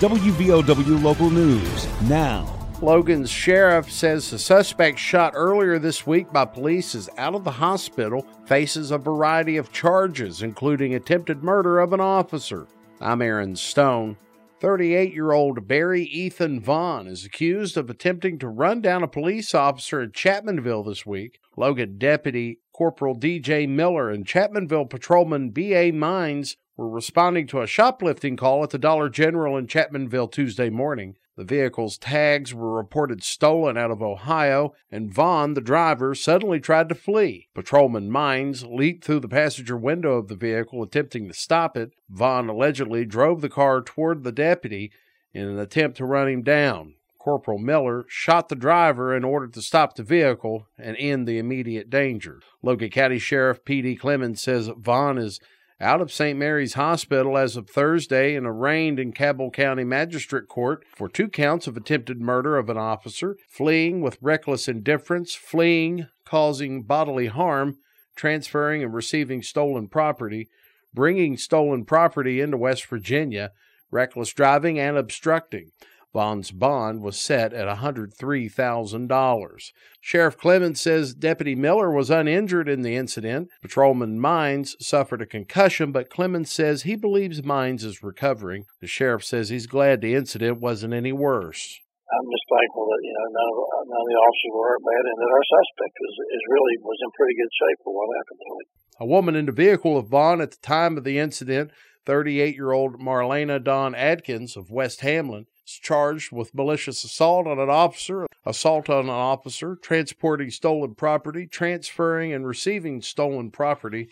WVOW Local News now. Logan's sheriff says the suspect shot earlier this week by police is out of the hospital, faces a variety of charges, including attempted murder of an officer. I'm Aaron Stone. 38-year-old Barry Ethan Vaughn is accused of attempting to run down a police officer in Chapmanville this week. Logan Deputy Corporal D.J. Miller and Chapmanville Patrolman B.A. Mines were responding to a shoplifting call at the Dollar General in Chapmanville Tuesday morning. The vehicle's tags were reported stolen out of Ohio, and Vaughn, the driver, suddenly tried to flee. Patrolman Mines leaped through the passenger window of the vehicle, attempting to stop it. Vaughn allegedly drove the car toward the deputy in an attempt to run him down. Corporal Miller shot the driver in order to stop the vehicle and end the immediate danger. Logan County Sheriff P.D. Clemens says Vaughn is out of St. Mary's Hospital as of Thursday and arraigned in Cabell County Magistrate Court for 2 counts of attempted murder of an officer, fleeing with reckless indifference, fleeing, causing bodily harm, transferring and receiving stolen property, bringing stolen property into West Virginia, reckless driving, and obstructing. Vaughn's bond was set at $103,000. Sheriff Clemens says Deputy Miller was uninjured in the incident. Patrolman Mines suffered a concussion, but Clemens says he believes Mines is recovering. The sheriff says he's glad the incident wasn't any worse. I'm just thankful that, none of the officers were hurt bad, and that our suspect was in pretty good shape for what happened to him. A woman in the vehicle of Vaughn at the time of the incident, 38-year-old Marlena Dawn Adkins of West Hamlin, charged with malicious assault on an officer, transporting stolen property, transferring and receiving stolen property,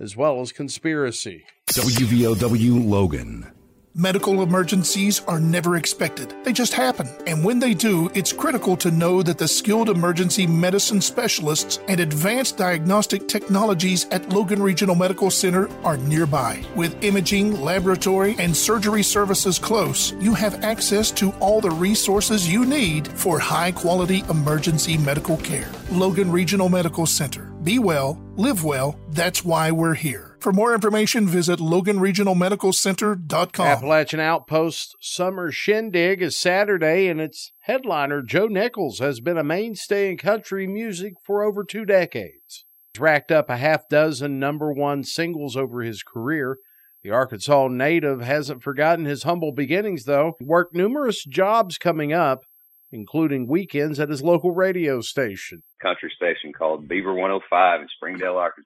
as well as conspiracy. WVOW Logan. Medical emergencies are never expected. They just happen. And when they do, it's critical to know that the skilled emergency medicine specialists and advanced diagnostic technologies at Logan Regional Medical Center are nearby. With imaging, laboratory, and surgery services close, you have access to all the resources you need for high-quality emergency medical care. Logan Regional Medical Center. Be well, live well, that's why we're here. For more information, visit LoganRegionalMedicalCenter.com. Appalachian Outpost Summer Shindig is Saturday, and its headliner, Joe Nichols, has been a mainstay in country music for over 2 decades. He's racked up a 6 number-1 singles over his career. The Arkansas native hasn't forgotten his humble beginnings, though. He worked numerous jobs coming up, including weekends at his local radio station. Country station called Beaver 105 in Springdale, Arkansas.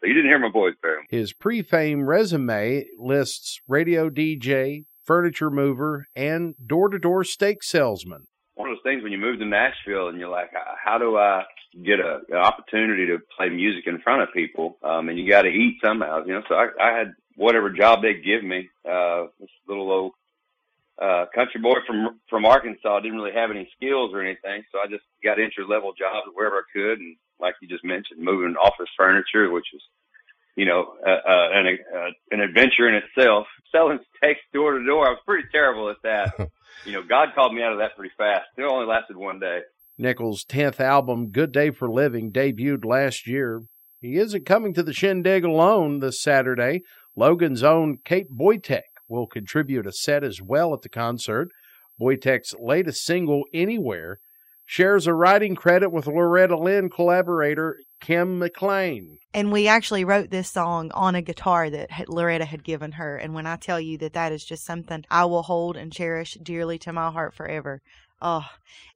So you didn't hear my voice there. His pre-fame resume lists radio DJ, furniture mover, and door-to-door steak salesman. One of those things when you move to Nashville and you're like, how do I get an opportunity to play music in front of people? And you got to eat somehow, So I had whatever job they'd give me, this little old country boy from Arkansas, didn't really have any skills or anything, so I just got entry-level jobs wherever I could, and like you just mentioned, moving office furniture, which is, an adventure in itself. Selling steaks door-to-door, I was pretty terrible at that. God called me out of that pretty fast. It only lasted 1 day. Nichols' 10th album, Good Day for Living, debuted last year. He isn't coming to the Shindig alone this Saturday. Logan's own Kate Boytek will contribute a set as well at the concert. Boytek's latest single, Anywhere, shares a writing credit with Loretta Lynn collaborator Kim McClain. And we actually wrote this song on a guitar that Loretta had given her. And when I tell you that is just something I will hold and cherish dearly to my heart forever. Oh,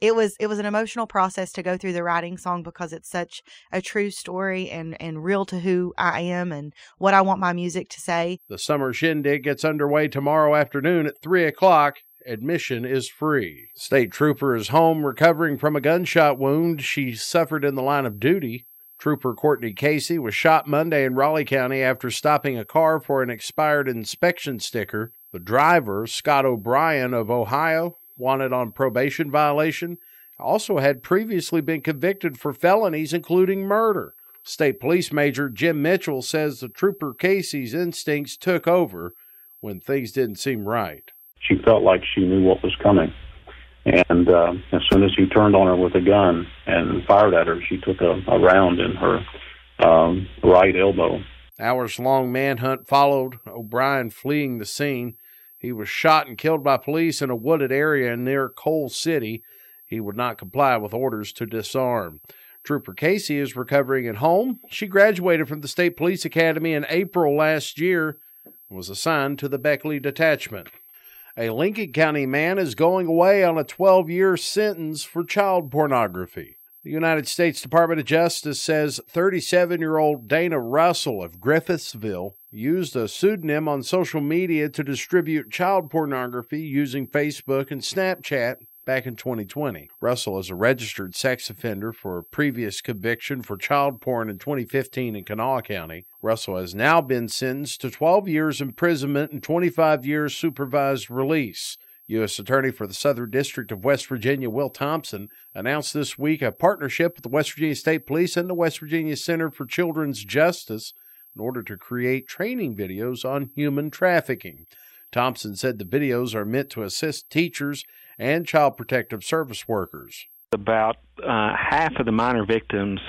it was an emotional process to go through the writing song because it's such a true story and real to who I am and what I want my music to say. The Summer Shindig gets underway tomorrow afternoon at 3 o'clock. Admission is free. State Trooper is home recovering from a gunshot wound she suffered in the line of duty. Trooper Courtney Casey was shot Monday in Raleigh County after stopping a car for an expired inspection sticker. The driver, Scott O'Brien of Ohio, wanted on probation violation, also had previously been convicted for felonies, including murder. State Police Major Jim Mitchell says the Trooper Casey's instincts took over when things didn't seem right. She felt like she knew what was coming. And as soon as he turned on her with a gun and fired at her, she took a round in her right elbow. Hours-long manhunt followed, O'Brien fleeing the scene. He was shot and killed by police in a wooded area near Coal City. He would not comply with orders to disarm. Trooper Casey is recovering at home. She graduated from the State Police Academy in April last year and was assigned to the Beckley Detachment. A Lincoln County man is going away on a 12-year sentence for child pornography. The United States Department of Justice says 37-year-old Dana Russell of Griffithsville used a pseudonym on social media to distribute child pornography using Facebook and Snapchat. Back in 2020, Russell is a registered sex offender for a previous conviction for child porn in 2015 in Kanawha County. Russell has now been sentenced to 12 years imprisonment and 25 years supervised release. U.S. Attorney for the Southern District of West Virginia, Will Thompson, announced this week a partnership with the West Virginia State Police and the West Virginia Center for Children's Justice in order to create training videos on human trafficking. Thompson said the videos are meant to assist teachers and child protective service workers. About half of the minor victims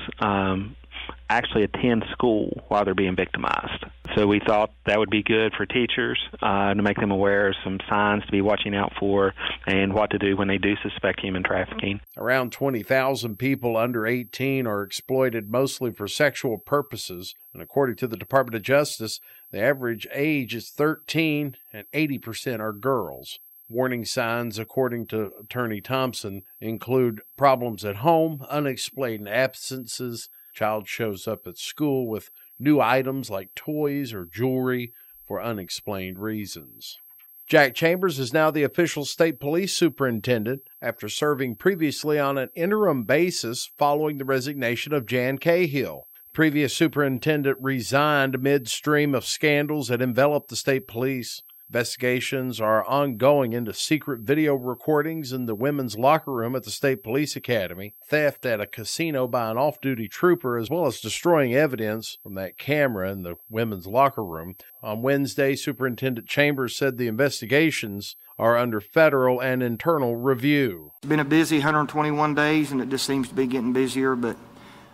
actually attend school while they're being victimized. So we thought that would be good for teachers to make them aware of some signs to be watching out for and what to do when they do suspect human trafficking. Around 20,000 people under 18 are exploited mostly for sexual purposes. And according to the Department of Justice, the average age is 13 and 80% are girls. Warning signs, according to Attorney Thompson, include problems at home, unexplained absences. Child shows up at school with new items like toys or jewelry for unexplained reasons. Jack Chambers is now the official state police superintendent after serving previously on an interim basis following the resignation of Jan Cahill. Previous superintendent resigned midstream of scandals that enveloped the state police. Investigations are ongoing into secret video recordings in the women's locker room at the State Police Academy, theft at a casino by an off-duty trooper, as well as destroying evidence from that camera in the women's locker room. On Wednesday, Superintendent Chambers said the investigations are under federal and internal review. It's been a busy 121 days, and it just seems to be getting busier. But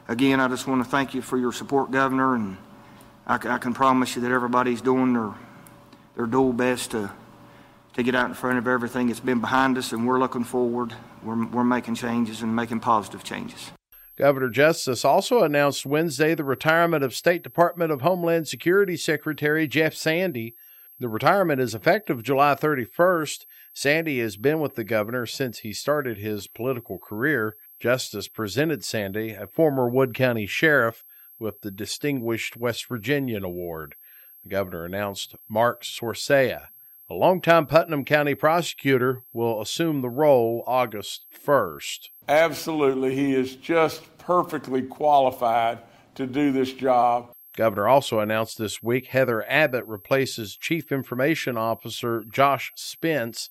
again, I just want to thank you for your support, Governor, and I can promise you that everybody's doing their dual best to get out in front of everything that's been behind us, and we're looking forward. We're making changes and making positive changes. Governor Justice also announced Wednesday the retirement of State Department of Homeland Security Secretary Jeff Sandy. The retirement is effective July 31st. Sandy has been with the governor since he started his political career. Justice presented Sandy, a former Wood County sheriff, with the Distinguished West Virginian Award. The governor announced Mark Sorcea, a longtime Putnam County prosecutor, will assume the role August 1st. Absolutely. He is just perfectly qualified to do this job. Governor also announced this week Heather Abbott replaces Chief Information Officer Josh Spence.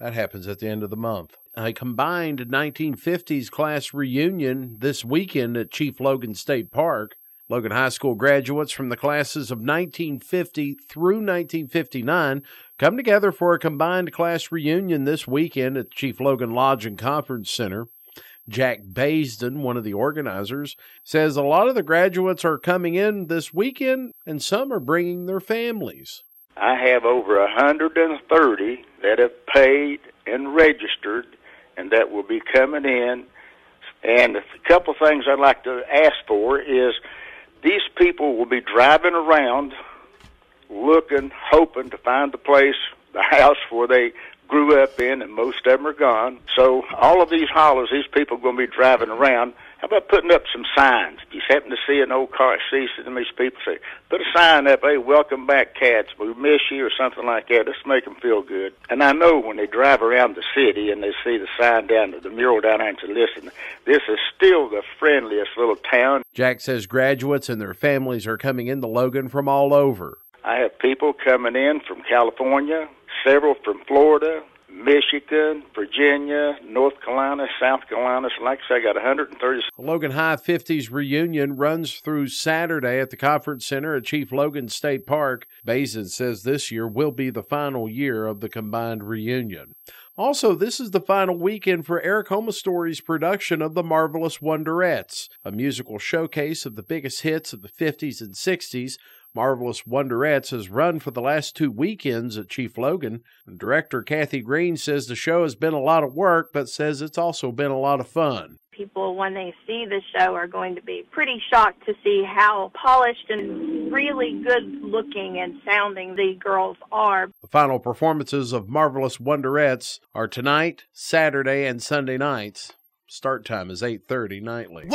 That happens at the end of the month. A combined 1950s class reunion this weekend at Chief Logan State Park. Logan High School graduates from the classes of 1950 through 1959 come together for a combined class reunion this weekend at Chief Logan Lodge and Conference Center. Jack Baisden, one of the organizers, says a lot of the graduates are coming in this weekend and some are bringing their families. I have over 130 that have paid and registered and that will be coming in. And a couple things I'd like to ask for is, these people will be driving around, looking, hoping to find the place, the house where they grew up in, and most of them are gone. So all of these hollers, these people are going to be driving around. How about putting up some signs? If you happen to see an old car, see some of these people, say, put a sign up, hey, welcome back, cats, we miss you, or something like that. Let's make them feel good. And I know when they drive around the city and they see the sign down, the mural down there, and say, listen, this is still the friendliest little town. Jack says graduates and their families are coming into Logan from all over. I have people coming in from California, several from Florida, Michigan, Virginia, North Carolina, South Carolina. So like I say, I got 130. The Logan High 50s reunion runs through Saturday at the Conference Center at Chief Logan State Park. Basin says this year will be the final year of the combined reunion. Also, this is the final weekend for Eric Homestory's production of The Marvelous Wonderettes, a musical showcase of the biggest hits of the 50s and 60s, Marvelous Wonderettes has run for the last 2 weekends at Chief Logan. Director Kathy Green says the show has been a lot of work, but says it's also been a lot of fun. People, when they see the show, are going to be pretty shocked to see how polished and really good-looking and sounding the girls are. The final performances of Marvelous Wonderettes are tonight, Saturday, and Sunday nights. Start time is 8:30 nightly.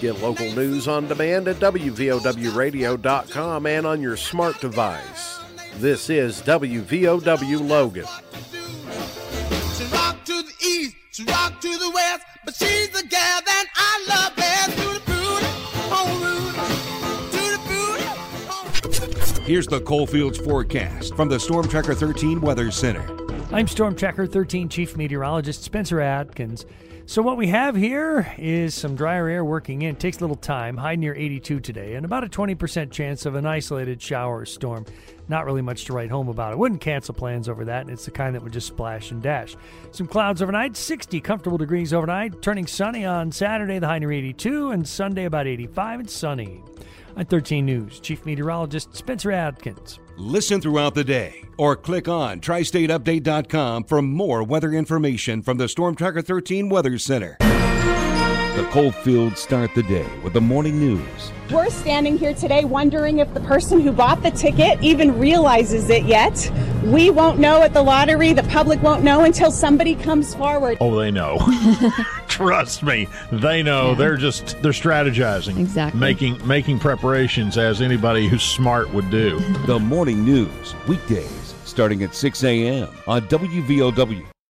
Get local news on demand at WVOWradio.com and on your smart device. This is WVOW Logan. She rocked to the east, she rocked to the west, but she's the gal that I love best. To the booty, oh, to the booty, oh. Here's the Coalfields forecast from the StormTracker 13 Weather Center. I'm StormTracker 13 Chief Meteorologist Spencer Atkins. So what we have here is some drier air working in. It takes a little time, high near 82 today, and about a 20% chance of an isolated shower or storm. Not really much to write home about. I wouldn't cancel plans over that, and it's the kind that would just splash and dash. Some clouds overnight, 60 comfortable degrees overnight, turning sunny on Saturday, the high near 82, and Sunday about 85 and sunny. On 13 News, Chief Meteorologist Spencer Atkins. Listen throughout the day or click on tristateupdate.com for more weather information from the StormTracker 13 Weather Center. The Coalfields start the day with the morning news. We're standing here today wondering if the person who bought the ticket even realizes it yet. We won't know at the lottery. The public won't know until somebody comes forward. Oh, they know. Trust me, they know. Yeah. They're strategizing. Exactly. Making preparations as anybody who's smart would do. The morning news, weekdays, starting at 6 a.m. on WVOW.